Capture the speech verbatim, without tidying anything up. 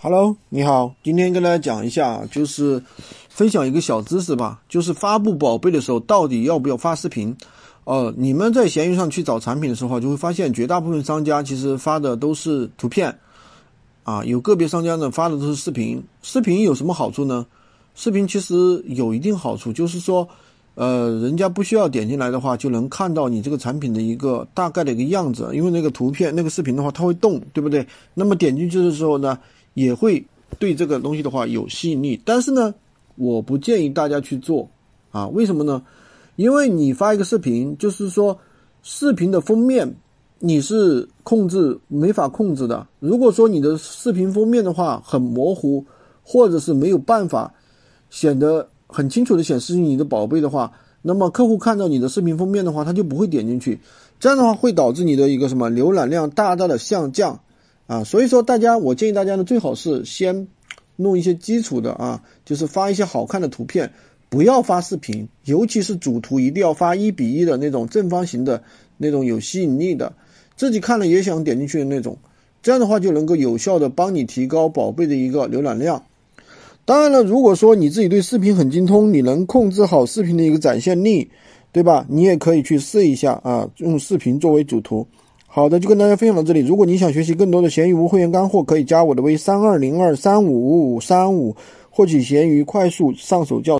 Hello， 你好，今天跟大家讲一下，就是分享一个小知识吧，就是发布宝贝的时候到底要不要发视频？呃，你们在闲鱼上去找产品的时候，就会发现绝大部分商家其实发的都是图片，啊，有个别商家呢发的都是视频。视频有什么好处呢？视频其实有一定好处，就是说，呃，人家不需要点进来的话，就能看到你这个产品的一个大概的一个样子，因为那个图片、那个视频的话，它会动，对不对？那么点进去的时候呢？也会对这个东西的话有吸引力，但是呢，我不建议大家去做啊，为什么呢？因为你发一个视频，就是说视频的封面你是控制没法控制的。如果说你的视频封面的话很模糊，或者是没有办法显得很清楚的显示你的宝贝的话，那么客户看到你的视频封面的话，他就不会点进去，这样的话会导致你的一个什么浏览量大大的下降。啊，所以说大家，我建议大家呢，最好是先弄一些基础的啊，就是发一些好看的图片，不要发视频，尤其是主图一定要发一比一的那种正方形的那种有吸引力的，自己看了也想点进去的那种，这样的话就能够有效的帮你提高宝贝的一个浏览量。当然了，如果说你自己对视频很精通，你能控制好视频的一个展现力，对吧？你也可以去试一下啊，用视频作为主图。好的，就跟大家分享到这里。如果你想学习更多的闲鱼无会员干货，可以加我的微三二零二三五五五三五，获取闲鱼快速上手教。